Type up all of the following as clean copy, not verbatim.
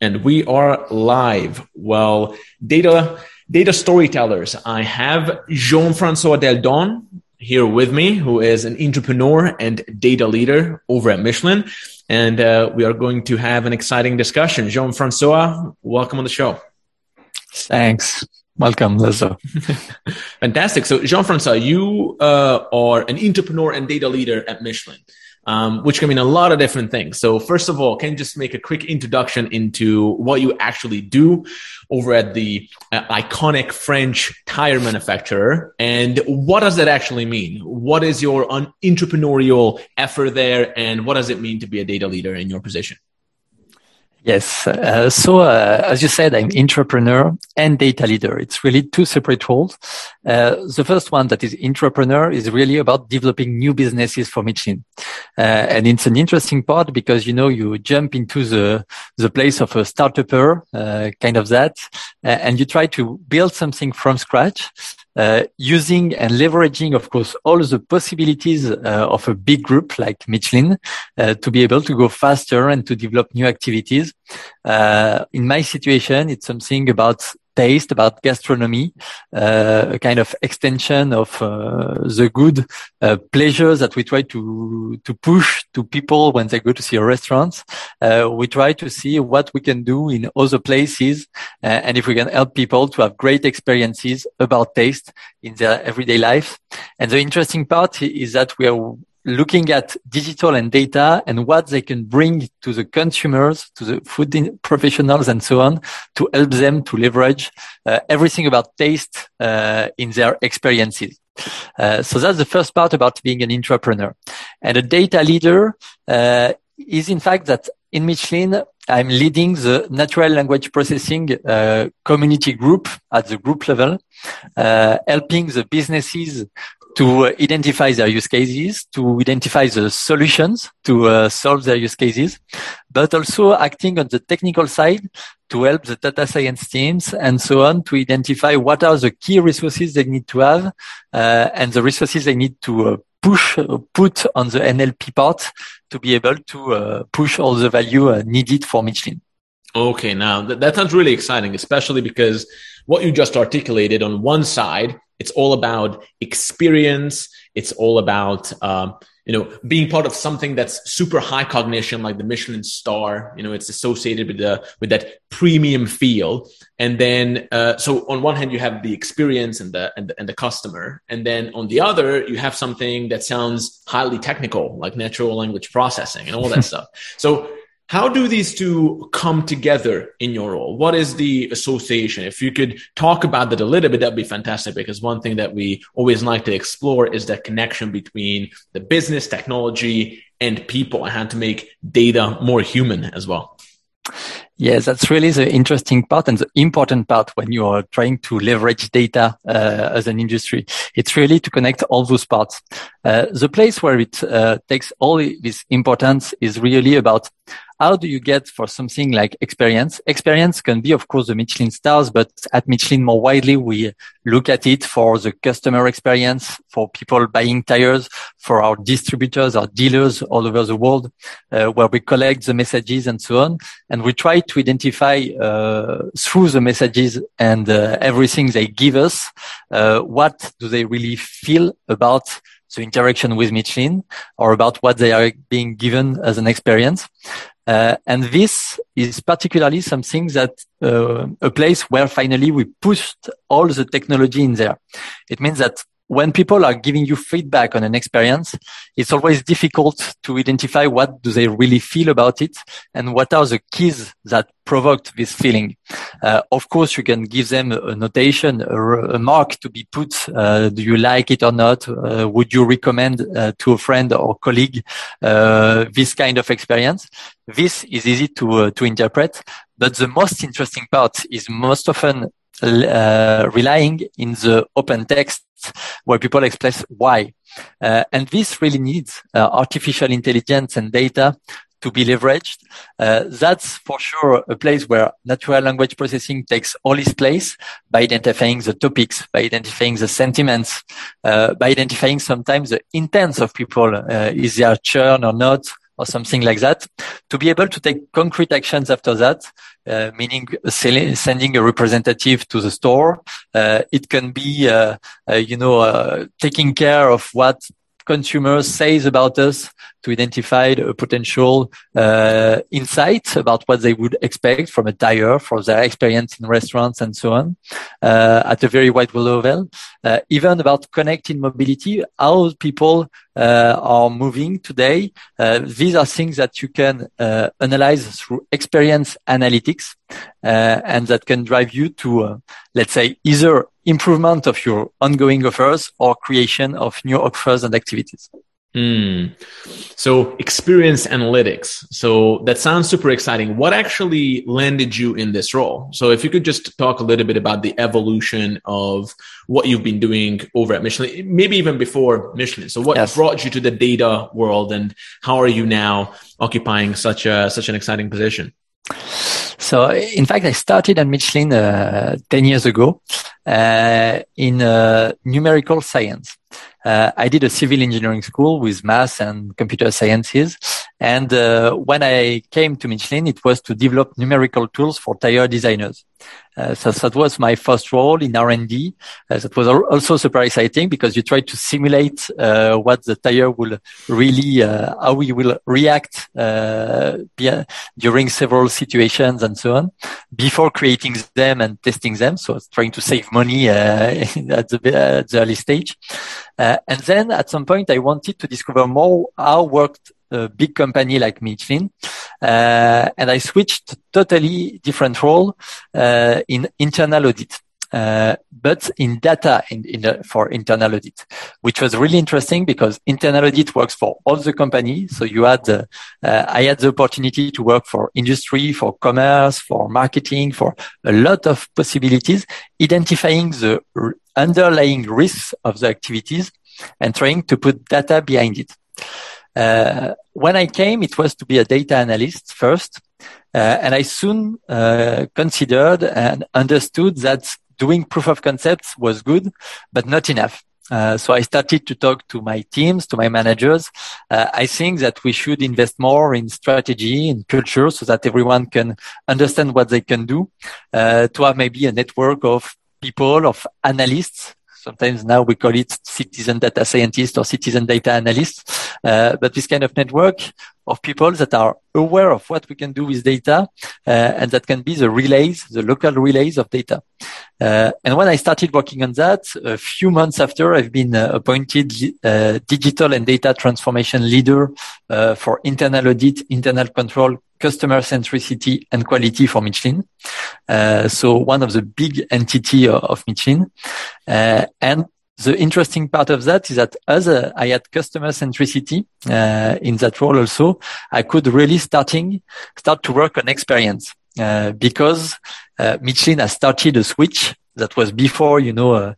And we are live. Well, data storytellers, I have Jean-François Del Don here with me, who is an entrepreneur and data leader over at Michelin. And we are going to have an exciting discussion. Jean-François, welcome on the show. Thanks. Welcome, Laszlo. Fantastic. So Jean-François, you are an entrepreneur and data leader at Michelin, which can mean a lot of different things. So first of all, can you just make a quick introduction into what you actually do over at the iconic French tire manufacturer? And what does that actually mean? What is your entrepreneurial effort there? And what does it mean to be a data leader in your position? Yes. So as you said, I'm entrepreneur and data leader. It's really two separate roles. The first one, that is entrepreneur, is really about developing new businesses for Michelin. And it's an interesting part because, you know, you jump into the place of a startupper, kind of that, and you try to build something from scratch. Using and leveraging, of course, all the possibilities of a big group like Michelin to be able to go faster and to develop new activities. In my situation, it's something about taste, about gastronomy, a kind of extension of the good pleasure that we try to push to people when they go to see a restaurant. We try to see what we can do in other places and if we can help people to have great experiences about taste in their everyday life. And the interesting part is that we are looking at digital and data and what they can bring to the consumers, to the food professionals and so on, to help them to leverage everything about taste in their experiences. So that's the first part about being an entrepreneur. And a data leader is in fact that in Michelin, I'm leading the natural language processing community group at the group level, helping the businesses to identify their use cases, to identify the solutions to solve their use cases, but also acting on the technical side to help the data science teams and so on to identify what are the key resources they need to have and the resources they need to put on the NLP part to be able to push all the value needed for Michelin. Okay, now that sounds really exciting, especially because what you just articulated on one side, it's all about experience. It's all about, being part of something that's super high cognition, like the Michelin star, it's associated with that premium feel. And then, so on one hand, you have the experience and the customer. And then on the other, you have something that sounds highly technical, like natural language processing and all that stuff. So how do these two come together in your role? What is the association? If you could talk about that a little bit, that'd be fantastic, because one thing that we always like to explore is that connection between the business, technology, and people, and how to make data more human as well. Yes, that's really the interesting part and the important part when you are trying to leverage data as an industry. It's really to connect all those parts. The place where it takes all this importance is really about how do you get for something like experience? Experience can be, of course, the Michelin stars, but at Michelin more widely, we look at it for the customer experience, for people buying tires, for our distributors, our dealers all over the world, where we collect the messages and so on. And we try to identify through the messages and everything they give us, what do they really feel about the interaction with Michelin or about what they are being given as an experience. And this is particularly something that a place where finally we pushed all the technology in there. It means that when people are giving you feedback on an experience, it's always difficult to identify what do they really feel about it and what are the keys that provoked this feeling. Of course, you can give them a notation, a mark to be put. Do you like it or not? Would you recommend to a friend or colleague this kind of experience? This is easy to interpret, but the most interesting part is most often relying in the open text where people express why. And this really needs artificial intelligence and data to be leveraged. That's for sure a place where natural language processing takes all its place by identifying the topics, by identifying the sentiments, by identifying sometimes the intents of people. Is there churn or not, or something like that, to be able to take concrete actions after that, meaning sending a representative to the store. It can be, taking care of what consumers says about us to identify a potential insight about what they would expect from a tire, from their experience in restaurants and so on, at a very wide level. Even about connected mobility, how people are moving today. These are things that you can analyze through experience analytics, and that can drive you to, let's say, either improvement of your ongoing offers or creation of new offers and activities. So experience analytics. So that sounds super exciting. What actually landed you in this role? So if you could just talk a little bit about the evolution of what you've been doing over at Michelin, maybe even before Michelin. So what brought you to the data world, and how are you now occupying such an exciting position? So, in fact, I started at Michelin 10 years ago in numerical science. I did a civil engineering school with math and computer sciences. And when I came to Michelin, it was to develop numerical tools for tire designers. So that was my first role in R&D. That was also super exciting because you try to simulate what the tire will really, how we will react during several situations and so on before creating them and testing them. So it's trying to save money at the early stage. And then at some point, I wanted to discover more how worked a big company like Michelin. And I switched totally different role in internal audit, but in data for internal audit, which was really interesting because internal audit works for all the company. So you had I had the opportunity to work for industry, for commerce, for marketing, for a lot of possibilities, identifying the underlying risks of the activities and trying to put data behind it. When I came, it was to be a data analyst first, and I soon considered and understood that doing proof of concepts was good, but not enough. So I started to talk to my teams, to my managers. I think that we should invest more in strategy, in culture, so that everyone can understand what they can do, to have maybe a network of people, of analysts. Sometimes now we call it citizen data scientists or citizen data analysts. But this kind of network of people that are aware of what we can do with data, and that can be the relays, the local relays of data. And when I started working on that, a few months after, I've been appointed digital and data transformation leader for internal audit, internal control, customer centricity and quality for Michelin. So one of the big entity of Michelin. And the interesting part of that is that as I had customer centricity in that role also, I could really start to work on experience because Michelin has started a switch that was before, the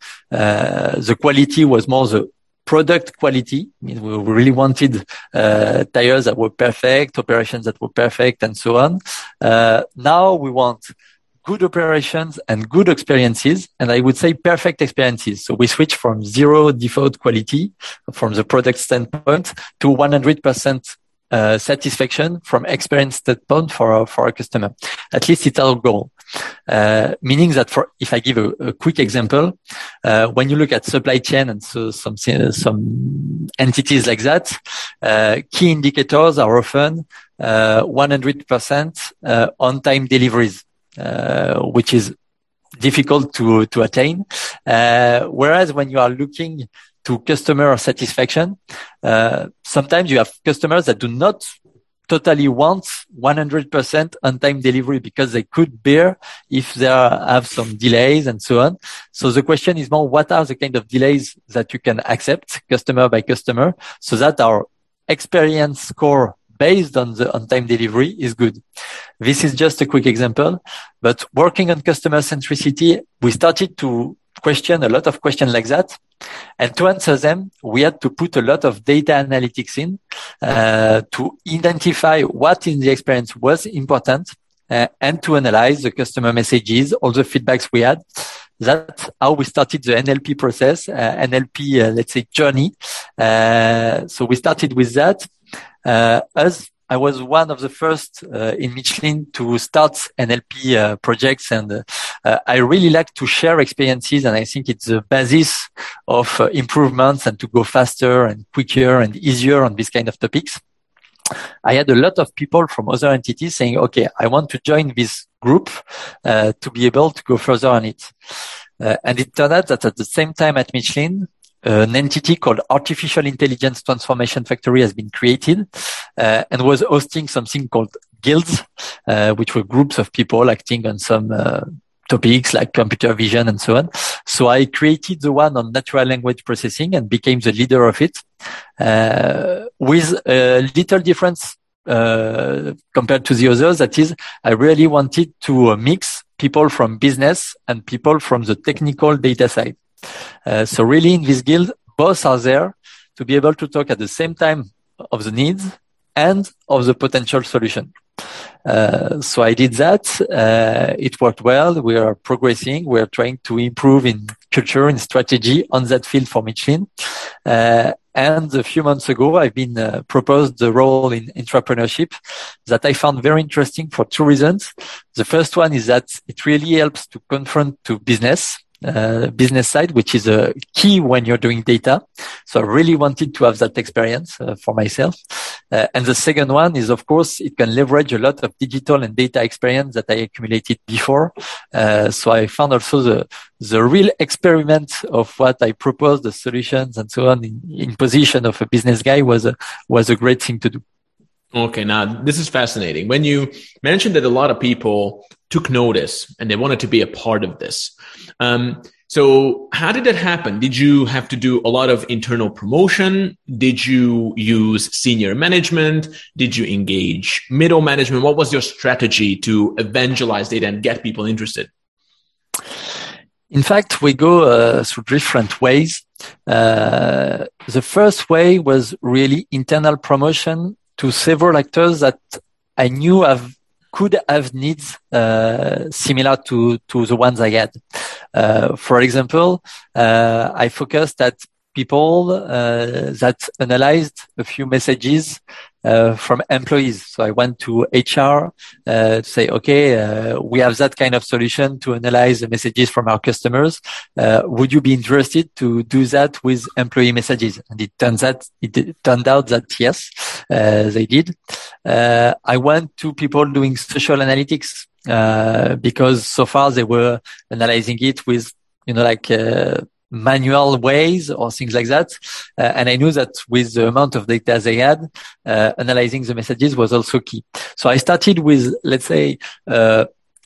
quality was more the product quality. I mean, we really wanted tires that were perfect, operations that were perfect, and so on. Now we want good operations and good experiences, and I would say perfect experiences. So we switch from zero default quality from the product standpoint to 100% satisfaction from experience standpoint for our customer. At least it's our goal. Meaning that if I give a quick example, when you look at supply chain and so some entities like that, key indicators are often 100% on-time deliveries. Which is difficult to attain. Whereas when you are looking to customer satisfaction, sometimes you have customers that do not totally want 100% on-time delivery because they could bear if they have some delays and so on. So the question is more, what are the kind of delays that you can accept customer by customer so that our experience score based on the on-time delivery is good. This is just a quick example, but working on customer centricity, we started to question a lot of questions like that. And to answer them, we had to put a lot of data analytics in to identify what in the experience was important and to analyze the customer messages, all the feedbacks we had. That's how we started the NLP process, journey. So we started with that. As I was one of the first in Michelin to start NLP projects, and I really like to share experiences, and I think it's the basis of improvements and to go faster and quicker and easier on these kind of topics. I had a lot of people from other entities saying, okay, I want to join this group to be able to go further on it. And it turned out that at the same time at Michelin, an entity called Artificial Intelligence Transformation Factory has been created and was hosting something called guilds, which were groups of people acting on some topics like computer vision and so on. So I created the one on natural language processing and became the leader of it, with a little difference compared to the others. That is, I really wanted to mix people from business and people from the technical data side. So really in this guild, both are there to be able to talk at the same time of the needs and of the potential solution. So I did that. It worked well. We are progressing. We are trying to improve in culture and strategy on that field for Michelin. And a few months ago, I've been proposed the role in entrepreneurship that I found very interesting for two reasons. The first one is that it really helps to confront to business side, which is a key when you're doing data. So I really wanted to have that experience for myself. And the second one is, of course, it can leverage a lot of digital and data experience that I accumulated before. So I found also the real experiment of what I proposed, the solutions and so on in position of a business guy was a great thing to do. Okay. Now this is fascinating. When you mentioned that a lot of people took notice and they wanted to be a part of this. So how did that happen? Did you have to do a lot of internal promotion? Did you use senior management? Did you engage middle management? What was your strategy to evangelize data and get people interested? In fact, we go through different ways. The first way was really internal promotion to several actors that I knew could have needs similar to the ones I had. For example, I focused at people that analyzed a few messages from employees. So I went to HR to say, okay, we have that kind of solution to analyze the messages from our customers. Would you be interested to do that with employee messages? And it turned out that yes, they did. I went to people doing social analytics because so far they were analyzing it with, manual ways or things like that. And I knew that with the amount of data they had, analyzing the messages was also key. So I started with,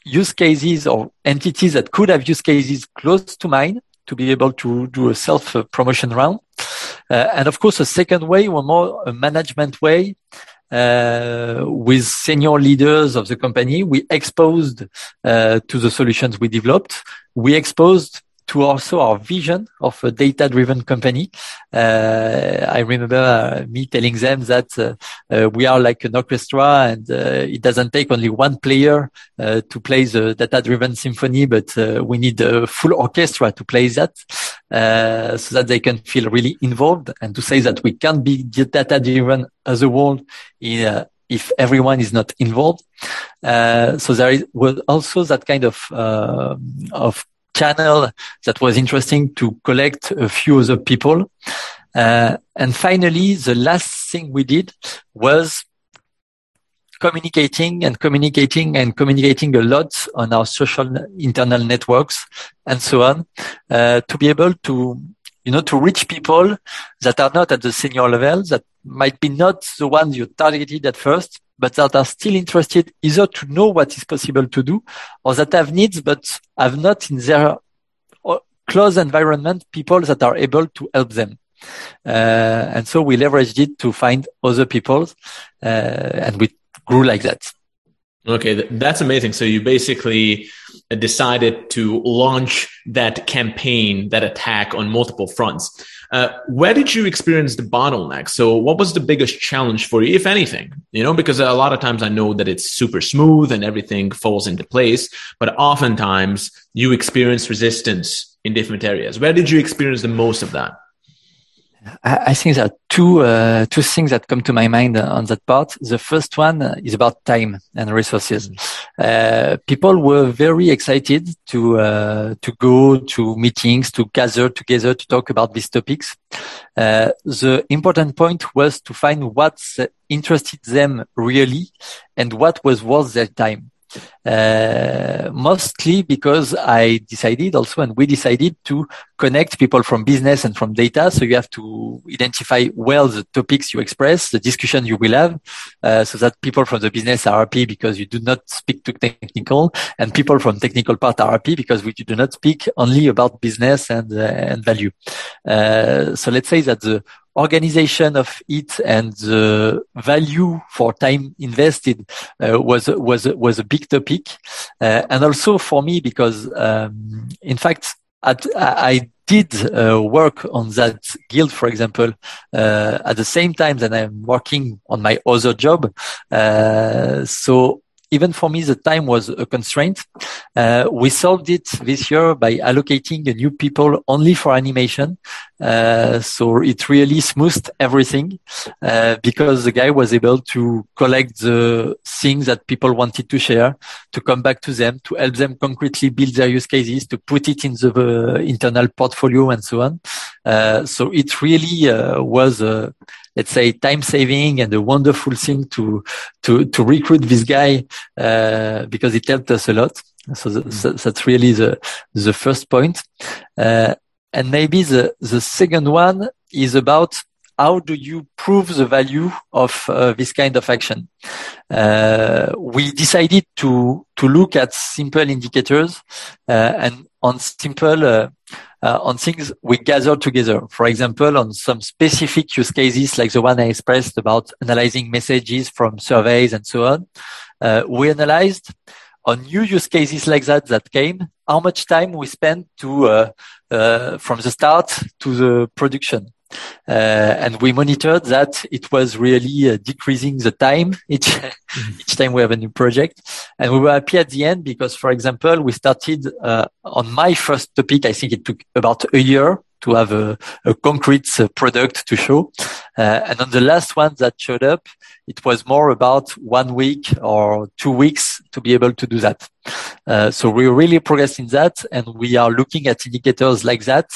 use cases or entities that could have use cases close to mine to be able to do a self-promotion round. And of course, a second way, or more a management way, with senior leaders of the company, we exposed to the solutions we developed. We exposed to also our vision of a data-driven company. I remember me telling them that we are like an orchestra and it doesn't take only one player to play the data-driven symphony, but we need a full orchestra to play that so that they can feel really involved, and to say that we can't be data-driven as a whole if everyone is not involved. So there was also that kind of channel that was interesting to collect a few other people. And finally, the last thing we did was communicating a lot on our social internal networks and so on, to be able to reach people that are not at the senior level, that might be not the ones you targeted at first, but that are still interested either to know what is possible to do, or that have needs but have not in their close environment people that are able to help them. And so we leveraged it to find other people, and we grew like that. Okay, that's amazing. So you basically decided to launch that campaign, that attack on multiple fronts. Where did you experience the bottleneck? So what was the biggest challenge for you, if anything? You know, because a lot of times I know that it's super smooth and everything falls into place, but oftentimes you experience resistance in different areas. Where did you experience the most of that? I think there are two things that come to my mind on that part. The first one is about time and resources. People were very excited to go to meetings, to gather together, to talk about these topics. The important point was to find what interested them really and what was worth their time. Mostly because I decided also, and we decided to connect people from business and from data. So you have to identify well the topics you express, the discussion you will have, so that people from the business are happy because you do not speak too technical, and people from technical part are happy because we do not speak only about business and value. So let's say that the organization of it and the value for time invested was a big topic, and also for me because in fact I did work on that guild, for example, at the same time that I'm working on my other job. So even for me, the time was a constraint. We solved it this year by allocating the new people only for animation. So it really smoothed everything, because the guy was able to collect the things that people wanted to share, to come back to them, to help them concretely build their use cases, to put it in the internal portfolio and so on. So it really was a, let's say, time saving and a wonderful thing to recruit this guy, because it helped us a lot. So that's really the first point. And maybe the second one is about how do you prove the value of this kind of action? We decided to look at simple indicators, and on simple, on things we gather together. For example, on some specific use cases like the one I expressed about analyzing messages from surveys and so on, we analyzed on new use cases like that came, how much time we spent to from the start to the production. And we monitored that it was really decreasing the time each time we have a new project. And we were happy at the end because, for example, we started on my first topic. I think it took about a year to have a concrete product to show. And on the last one that showed up, it was more about 1 week or 2 weeks to be able to do that. So we really progressed in that, and we are looking at indicators like that,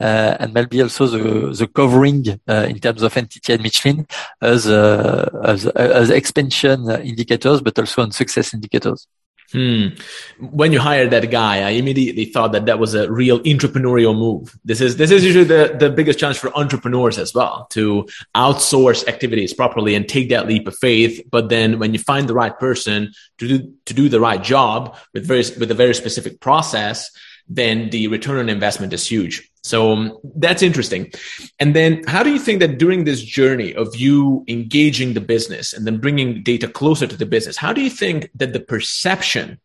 and maybe also the covering in terms of entity and Michelin as expansion indicators, but also on success indicators. When you hired that guy, I immediately thought that was a real entrepreneurial move. This is usually the biggest challenge for entrepreneurs as well, to outsource activities properly and take that leap of faith. But then when you find the right person to do the right job with a very specific process, then the return on investment is huge. So that's interesting. And then how do you think that during this journey of you engaging the business and then bringing data closer to the business, how do you think that the perception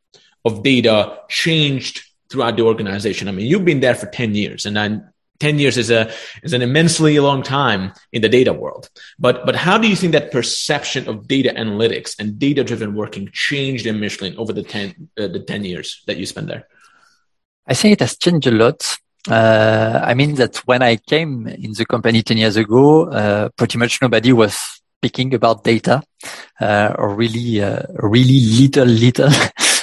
of data changed throughout the organization? I mean, you've been there for 10 years, and then 10 years is an immensely long time in the data world. But how do you think that perception of data analytics and data-driven working changed in Michelin over the 10 years that you spent there? I think it has changed a lot. I mean that when I came in the company 10 years ago, pretty much nobody was speaking about data, or really little.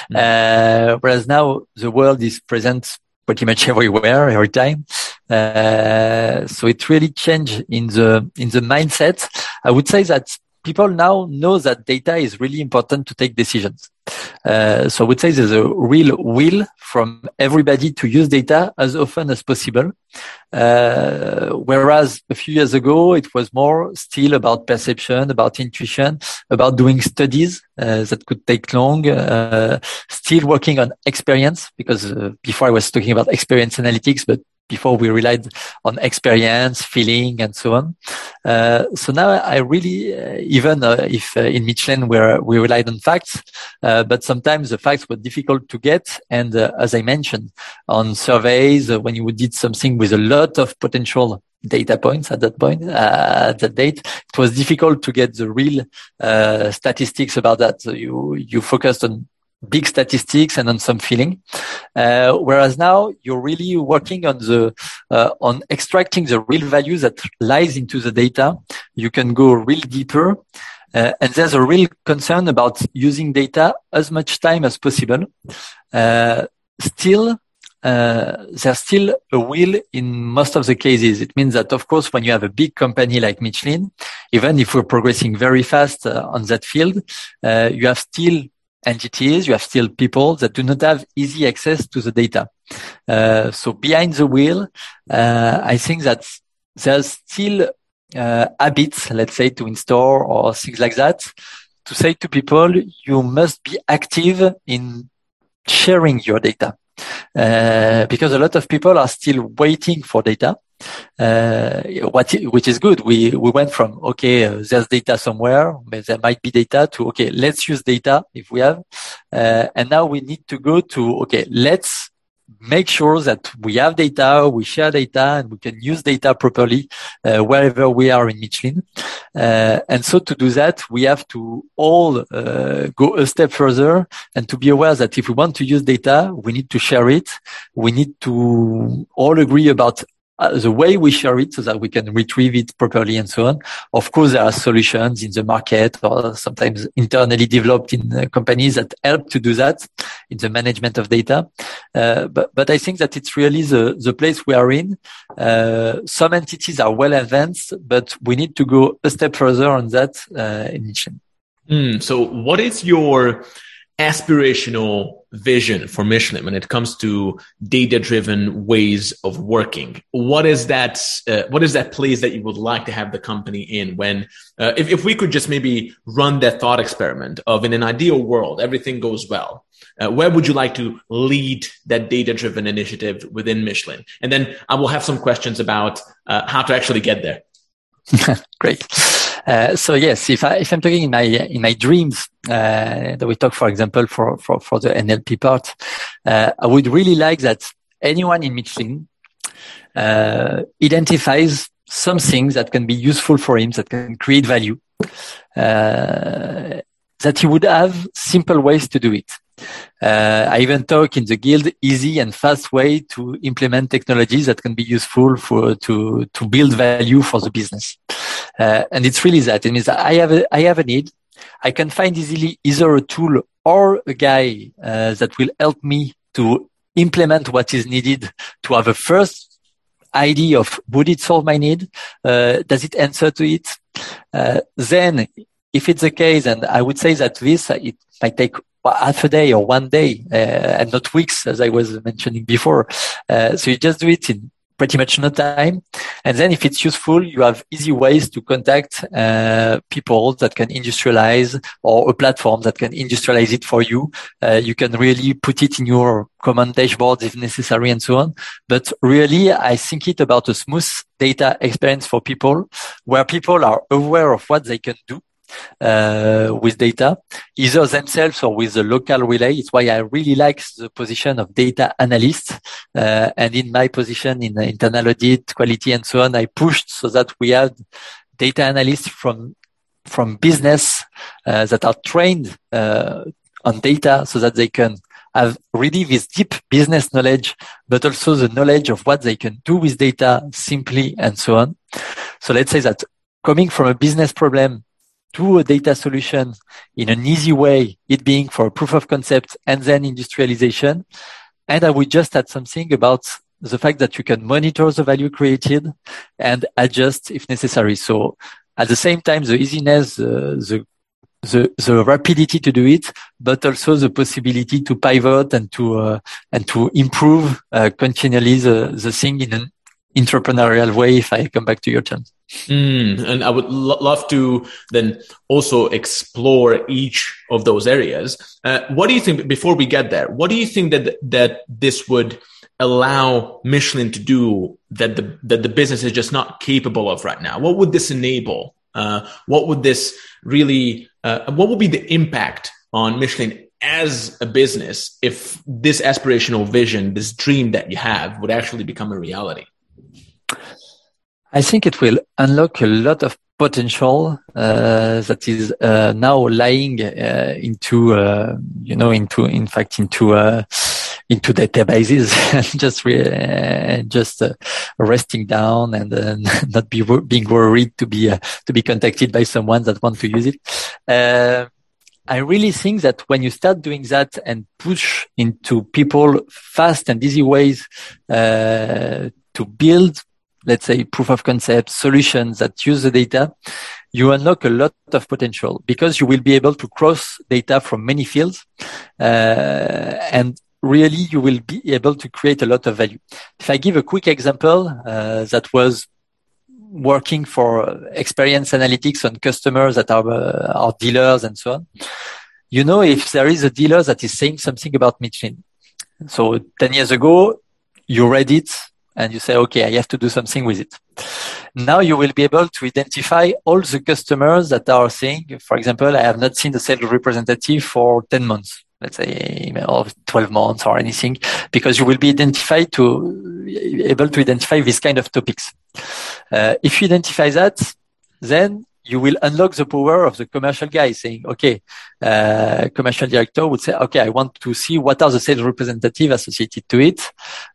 Whereas now the world is present pretty much everywhere, every time. So it really changed in the mindset. I would say that people now know that data is really important to take decisions. So I would say there's a real will from everybody to use data as often as possible. Whereas a few years ago, it was more still about perception, about intuition, about doing studies that could take long, still working on experience, because before I was talking about experience analytics, but Before we relied on experience, feeling, and so on. So now I really, even if in Michelin we relied on facts, but sometimes the facts were difficult to get. And as I mentioned, on surveys, when you did something with a lot of potential data points at that point, at that date, it was difficult to get the real statistics about that. So you focused on big statistics and on some feeling. Whereas now you're really working on the, on extracting the real value that lies into the data. You can go real deeper. And there's a real concern about using data as much time as possible. There's still a will in most of the cases. It means that, of course, when you have a big company like Michelin, even if we're progressing very fast on that field, you have still entities, you have still people that do not have easy access to the data. So behind the wheel, I think that there's still habits, let's say, to install or things like that, to say to people, you must be active in sharing your data. Because a lot of people are still waiting for data. Which is good. We went from, okay, there's data somewhere, but there might be data, to, okay, let's use data if we have. And now we need to go to, okay, let's make sure that we have data, we share data, and we can use data properly wherever we are in Michelin. And so to do that, we have to all go a step further and to be aware that if we want to use data, we need to share it. We need to all agree about the way we share it so that we can retrieve it properly and so on. Of course, there are solutions in the market or sometimes internally developed in companies that help to do that in the management of data. But I think that it's really the place we are in. Some entities are well advanced, but we need to go a step further on that initiative. So what is your aspirational vision for Michelin when it comes to data-driven ways of working? What is that place that you would like to have the company in? When, if we could just maybe run that thought experiment of, in an ideal world, everything goes well, where would you like to lead that data-driven initiative within Michelin? And then I will have some questions about how to actually get there. Great. So yes, if I'm talking in my dreams, that we talk, for example, for the NLP part, I would really like that anyone in Michelin, identifies something that can be useful for him, that can create value, that he would have simple ways to do it. I even talk in the guild easy and fast way to implement technologies that can be useful to build value for the business. And it's really that. It means I have a need. I can find easily either a tool or a guy that will help me to implement what is needed to have a first idea of, would it solve my need? Does it answer to it? Then if it's the case, and I would say that this, it might take half a day or one day, and not weeks, as I was mentioning before. So you just do it in pretty much no time. And then if it's useful, you have easy ways to contact people that can industrialize, or a platform that can industrialize it for you. You can really put it in your common dashboards if necessary and so on. But really, I think it's about a smooth data experience for people, where people are aware of what they can do with data, either themselves or with the local relay. It's why I really like the position of data analyst. And in my position in internal audit, quality, and so on, I pushed so that we had data analysts from business that are trained on data, so that they can have really this deep business knowledge, but also the knowledge of what they can do with data simply and so on. So let's say that coming from a business problem to a data solution in an easy way, it being for a proof of concept and then industrialization. And I would just add something about the fact that you can monitor the value created and adjust if necessary. So at the same time, the easiness, the rapidity to do it, but also the possibility to pivot and to improve continually the thing in an entrepreneurial way, if I come back to your term. And I would love to then also explore each of those areas. What do you think, before we get there, what do you think that this would allow Michelin to do that the business is just not capable of right now? What would this enable? What would this really, what would be the impact on Michelin as a business if this aspirational vision, this dream that you have, would actually become a reality? I think it will unlock a lot of potential that is now lying into databases and just resting down and not being worried to be contacted by someone that wants to use it. I really think that when you start doing that and push into people fast and easy ways to build, let's say, proof of concept solutions that use the data, you unlock a lot of potential because you will be able to cross data from many fields. And really, you will be able to create a lot of value. If I give a quick example that was working for experience analytics on customers that are dealers and so on, you know, if there is a dealer that is saying something about Michelin. So 10 years ago, you read it, and you say, okay, I have to do something with it. Now you will be able to identify all the customers that are saying, for example, I have not seen the sales representative for 10 months, let's say, or 12 months or anything, because you will be able to identify these kind of topics. If you identify that, then you will unlock the power of the commercial guy saying, okay, commercial director would say, okay, I want to see what are the sales representatives associated to it,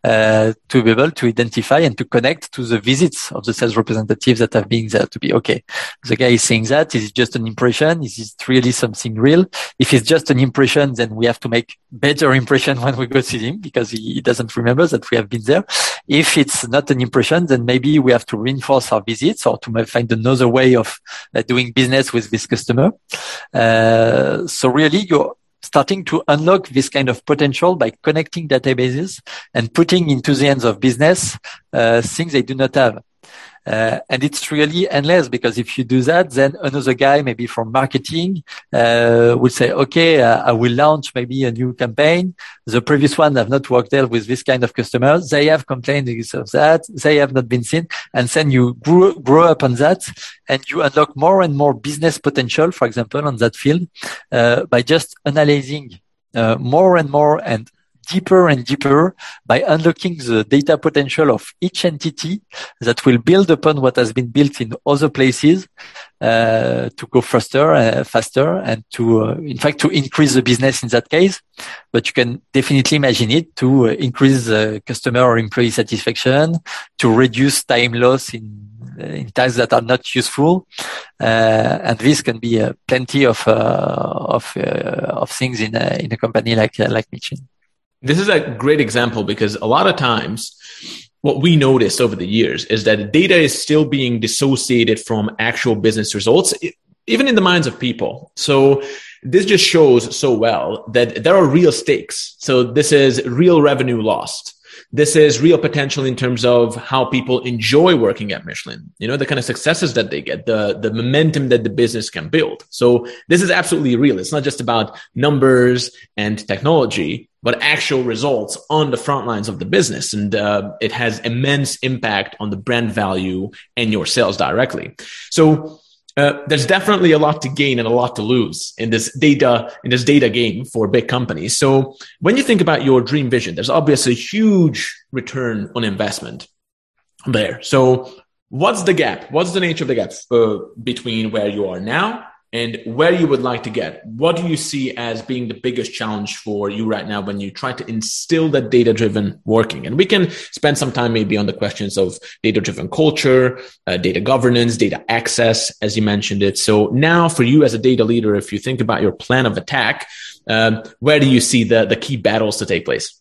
to be able to identify and to connect to the visits of the sales representatives that have been there to be, okay, the guy is saying that, is it just an impression? Is it really something real? If it's just an impression, then we have to make better impression when we go see him because he doesn't remember that we have been there. If it's not an impression, then maybe we have to reinforce our visits or to find another way of doing business with this customer. So really you're starting to unlock this kind of potential by connecting databases and putting into the hands of business things they do not have. And it's really endless because if you do that, then another guy, maybe from marketing, will say, okay, I will launch maybe a new campaign. The previous one have not worked well with this kind of customers. They have complained of that. They have not been seen. And then you grow up on that and you unlock more and more business potential, for example, on that field, by just analyzing, more and more and deeper and deeper by unlocking the data potential of each entity that will build upon what has been built in other places to go faster and to, in fact, to increase the business in that case. But you can definitely imagine it to increase customer or employee satisfaction, to reduce time loss in tasks that are not useful. And this can be plenty of things in a company like Michelin. This is a great example because a lot of times what we noticed over the years is that data is still being dissociated from actual business results, even in the minds of people. So this just shows so well that there are real stakes. So this is real revenue lost. This is real potential in terms of how people enjoy working at Michelin, you know, the kind of successes that they get, the momentum that the business can build. So this is absolutely real. It's not just about numbers and technology, but actual results on the front lines of the business. And it has immense impact on the brand value and your sales directly. So there's definitely a lot to gain and a lot to lose in this data game for big companies. So when you think about your dream vision, there's obviously a huge return on investment there. So what's the gap? What's the nature of the gap between where you are now and where you would like to get? What do you see as being the biggest challenge for you right now when you try to instill that data-driven working? And we can spend some time maybe on the questions of data-driven culture, data governance, data access, as you mentioned it. So now for you as a data leader, if you think about your plan of attack, where do you see the key battles to take place?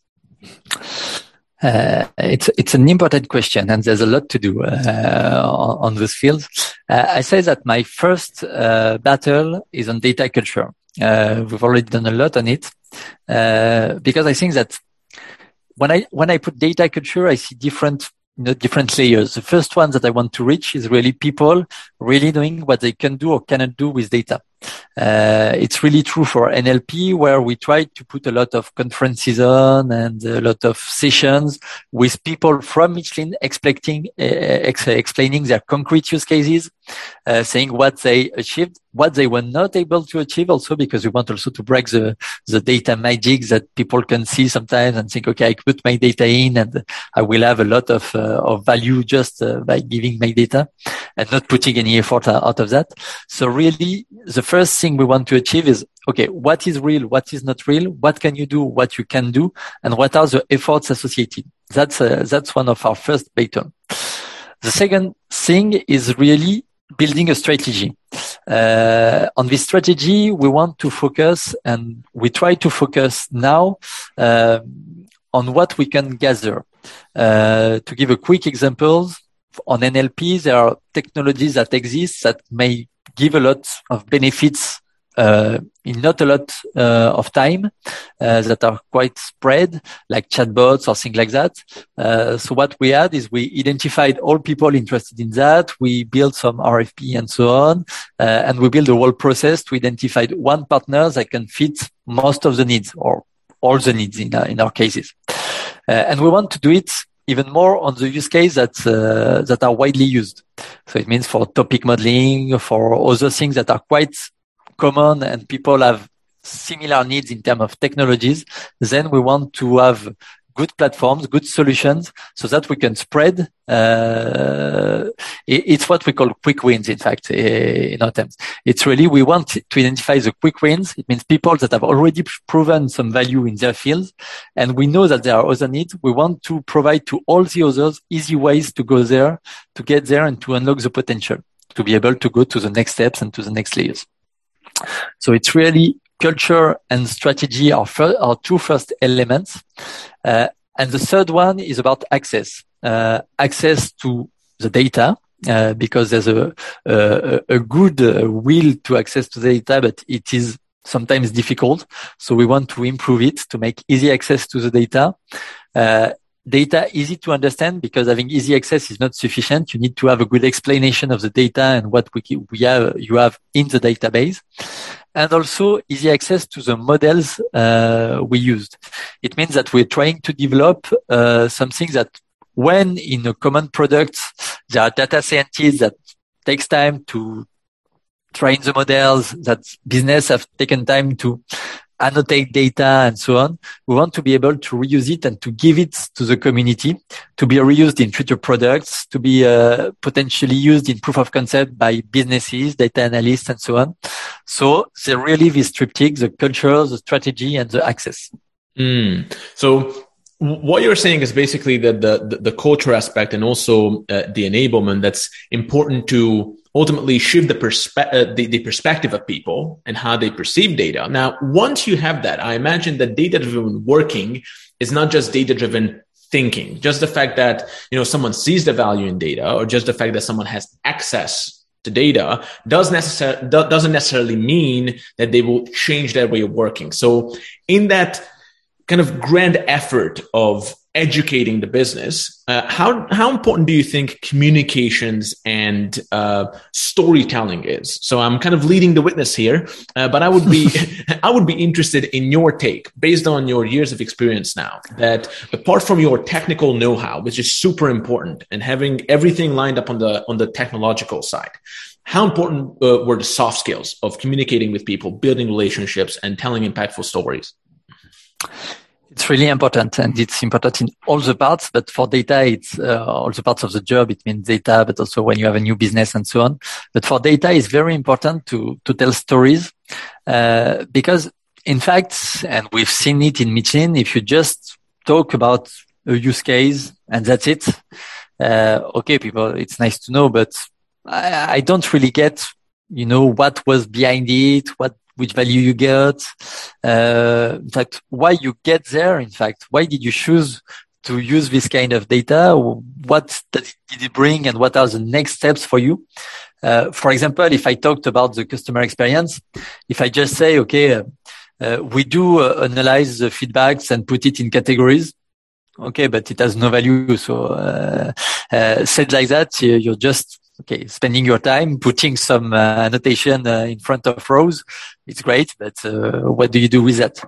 It's an important question and there's a lot to do on this field. I say that my first battle is on data culture. We've already done a lot on it because I think that when I put data culture, I see different layers. The first one that I want to reach is really people really knowing what they can do or cannot do with data. It's really true for NLP, where we try to put a lot of conferences on and a lot of sessions with people from Michelin explaining their concrete use cases, saying what they achieved, what they were not able to achieve also, because we want also to break the data magic that people can see sometimes and think, okay, I put my data in and I will have a lot of value just by giving my data and not putting any effort out of that. So really, the first thing we want to achieve is, okay, what is real? What is not real? What can you do? What you can do? And what are the efforts associated? That's one of our first baton. The second thing is really building a strategy. On this strategy, we want to focus, and we try to focus now on what we can gather. To give a quick example, on NLP, there are technologies that exist that may give a lot of benefits in not a lot of time that are quite spread, like chatbots or things like that. So what we had is we identified all people interested in that. We built some RFP and so on. And we built a whole process to identify one partner that can fit most of the needs or all the needs in our cases. And we want to do it even more on the use case that are widely used. So it means for topic modeling, for other things that are quite common and people have similar needs in terms of technologies, then we want to have good platforms, good solutions, so that we can spread. It's what we call quick wins, in fact, in our terms. It's really, we want to identify the quick wins. It means people that have already proven some value in their fields, and we know that there are other needs. We want to provide to all the others easy ways to go there, to get there, and to unlock the potential, to be able to go to the next steps and to the next layers. So it's really culture and strategy are two first elements. And the third one is about access. Access to the data, because there's a good will to access to the data, but it is sometimes difficult. So we want to improve it to make easy access to the data. Data easy to understand, because having easy access is not sufficient. You need to have a good explanation of the data and what you have in the database. And also easy access to the models we used. It means that we're trying to develop something that when in a common product, there are data scientists that takes time to train the models, that business have taken time to annotate data and so on. We want to be able to reuse it and to give it to the community, to be reused in future products, to be potentially used in proof of concept by businesses, data analysts, and so on. So they really this triptych, the culture, the strategy, and the access. So what you're saying is basically that the culture aspect and also the enablement that's important to ultimately shift the perspective of people and how they perceive data. Now, once you have that, I imagine that data-driven working is not just data-driven thinking. Just the fact that, someone sees the value in data, or just the fact that someone has access to data doesn't necessarily mean that they will change their way of working. So in that kind of grand effort of educating the business, how important do you think communications and storytelling is? So I'm kind of leading the witness here, but I would be interested in your take based on your years of experience now, that apart from your technical know-how, which is super important, and having everything lined up on the technological side, how important were the soft skills of communicating with people, building relationships, and telling impactful stories? It's really important, and it's important in all the parts, but for data, it's all the parts of the job. It means data, but also when you have a new business and so on. But for data, it's very important to tell stories, because in fact, and we've seen it in Michelin, if you just talk about a use case and that's it, okay, people, it's nice to know, but I don't really get, what was behind it, which value you get, in fact, why you get there. In fact, why did you choose to use this kind of data? What did it bring, and what are the next steps for you? For example, if I talked about the customer experience, if I just say, okay, we do analyze the feedbacks and put it in categories. Okay, but it has no value. So said like that, you're just okay, spending your time putting some annotation in front of rows, it's great, but what do you do with that?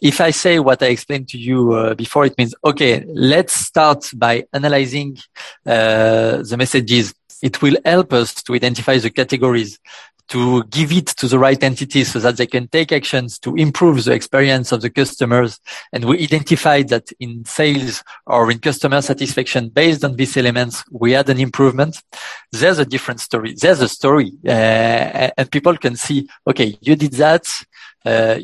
If I say what I explained to you before, it means, okay, let's start by analyzing the messages. It will help us to identify the categories, to give it to the right entities so that they can take actions to improve the experience of the customers. And we identified that in sales or in customer satisfaction, based on these elements, we had an improvement. There's a different story. There's a story. And people can see, okay, you did that.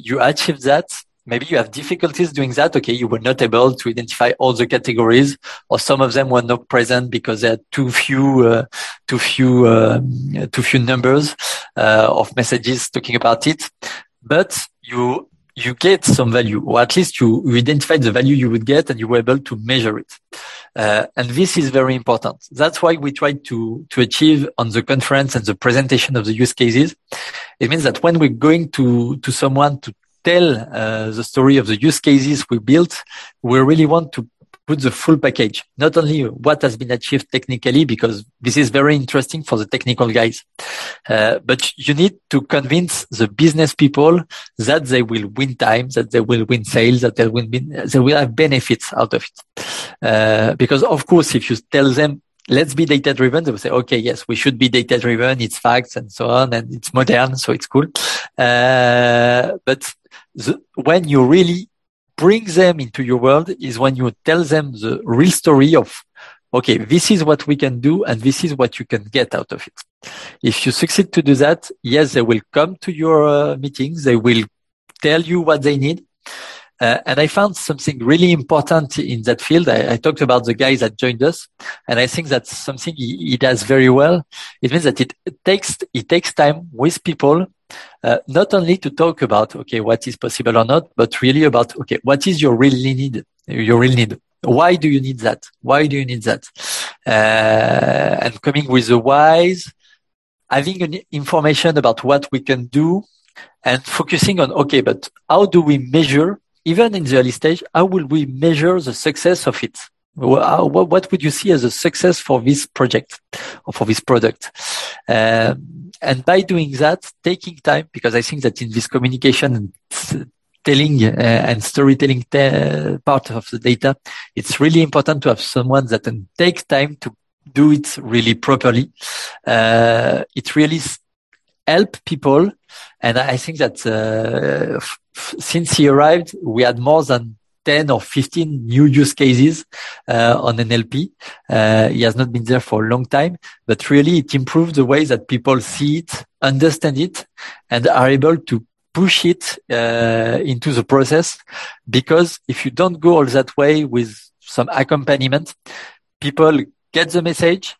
You achieved that. Maybe you have difficulties doing that. Okay, you were not able to identify all the categories, or some of them were not present because there are too few numbers of messages talking about it. But you get some value, or at least you identified the value you would get, and you were able to measure it. And this is very important. That's why we tried to achieve on the conference and the presentation of the use cases. It means that when we're going to someone to tell the story of the use cases we built, we really want to put the full package, not only what has been achieved technically, because this is very interesting for the technical guys, but you need to convince the business people that they will win time, that they will win sales, that they will have benefits out of it. Because of course, if you tell them, let's be data-driven, they will say, okay, yes, we should be data-driven. It's facts and so on, and it's modern, so it's cool. But when you really bring them into your world is when you tell them the real story of, okay, this is what we can do and this is what you can get out of it. If you succeed to do that, yes, they will come to your meetings. They will tell you what they need. And I found something really important in that field. I talked about the guys that joined us, and I think that's something he does very well. It means that it takes time with people, not only to talk about, okay, what is possible or not, but really about, okay, what is your real need? Your real need. Why do you need that? Why do you need that? And coming with the whys, having information about what we can do, and focusing on, okay, but how do we measure? Even in the early stage, how will we measure the success of it? What would you see as a success for this project or for this product? And by doing that, taking time, because I think that in this communication and telling and storytelling part of the data, it's really important to have someone that can take time to do it really properly. It really help people. And I think that since he arrived, we had more than 10 or 15 new use cases on NLP. He has not been there for a long time, but really it improved the way that people see it, understand it, and are able to push it into the process. Because if you don't go all that way with some accompaniment, people get the message,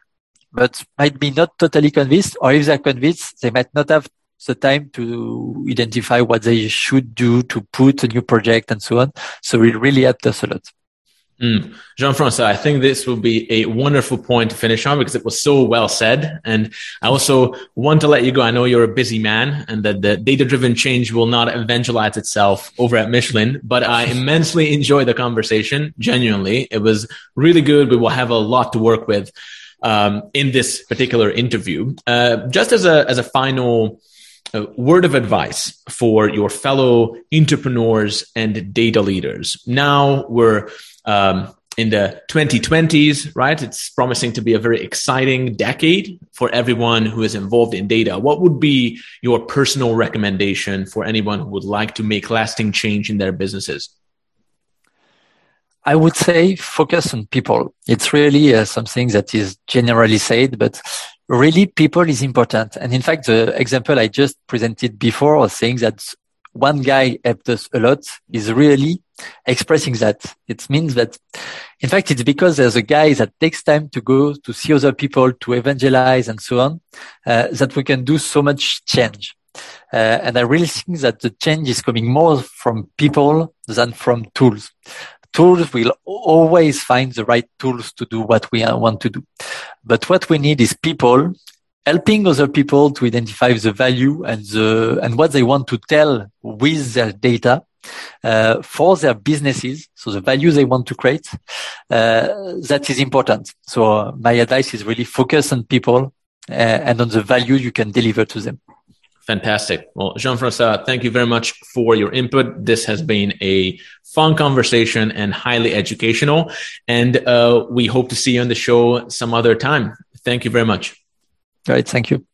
but might be not totally convinced, or if they're convinced, they might not have the time to identify what they should do to put a new project and so on. So it really helped us a lot. Jean-François, I think this will be a wonderful point to finish on because it was so well said. And I also want to let you go. I know you're a busy man and that the data-driven change will not evangelize itself over at Michelin, but I immensely enjoyed the conversation. Genuinely, it was really good. We will have a lot to work with in this particular interview. Just as a final word of advice for your fellow entrepreneurs and data leaders. Now we're in the 2020s, right? It's promising to be a very exciting decade for everyone who is involved in data. What would be your personal recommendation for anyone who would like to make lasting change in their businesses? I would say focus on people. It's really something that is generally said, but really people is important. And in fact, the example I just presented before of saying that one guy helped us a lot is really expressing that. It means that, in fact, it's because there's a guy that takes time to go to see other people, to evangelize and so on, that we can do so much change. And I really think that the change is coming more from people than from tools. Tools will always find the right tools to do what we want to do. But what we need is people helping other people to identify the value and what they want to tell with their data. for their businesses, so the value they want to create, that is important. So my advice is really focus on people and on the value you can deliver to them. Fantastic. Well, Jean-François, thank you very much for your input. This has been a fun conversation and highly educational. And we hope to see you on the show some other time. Thank you very much. All right. Thank you.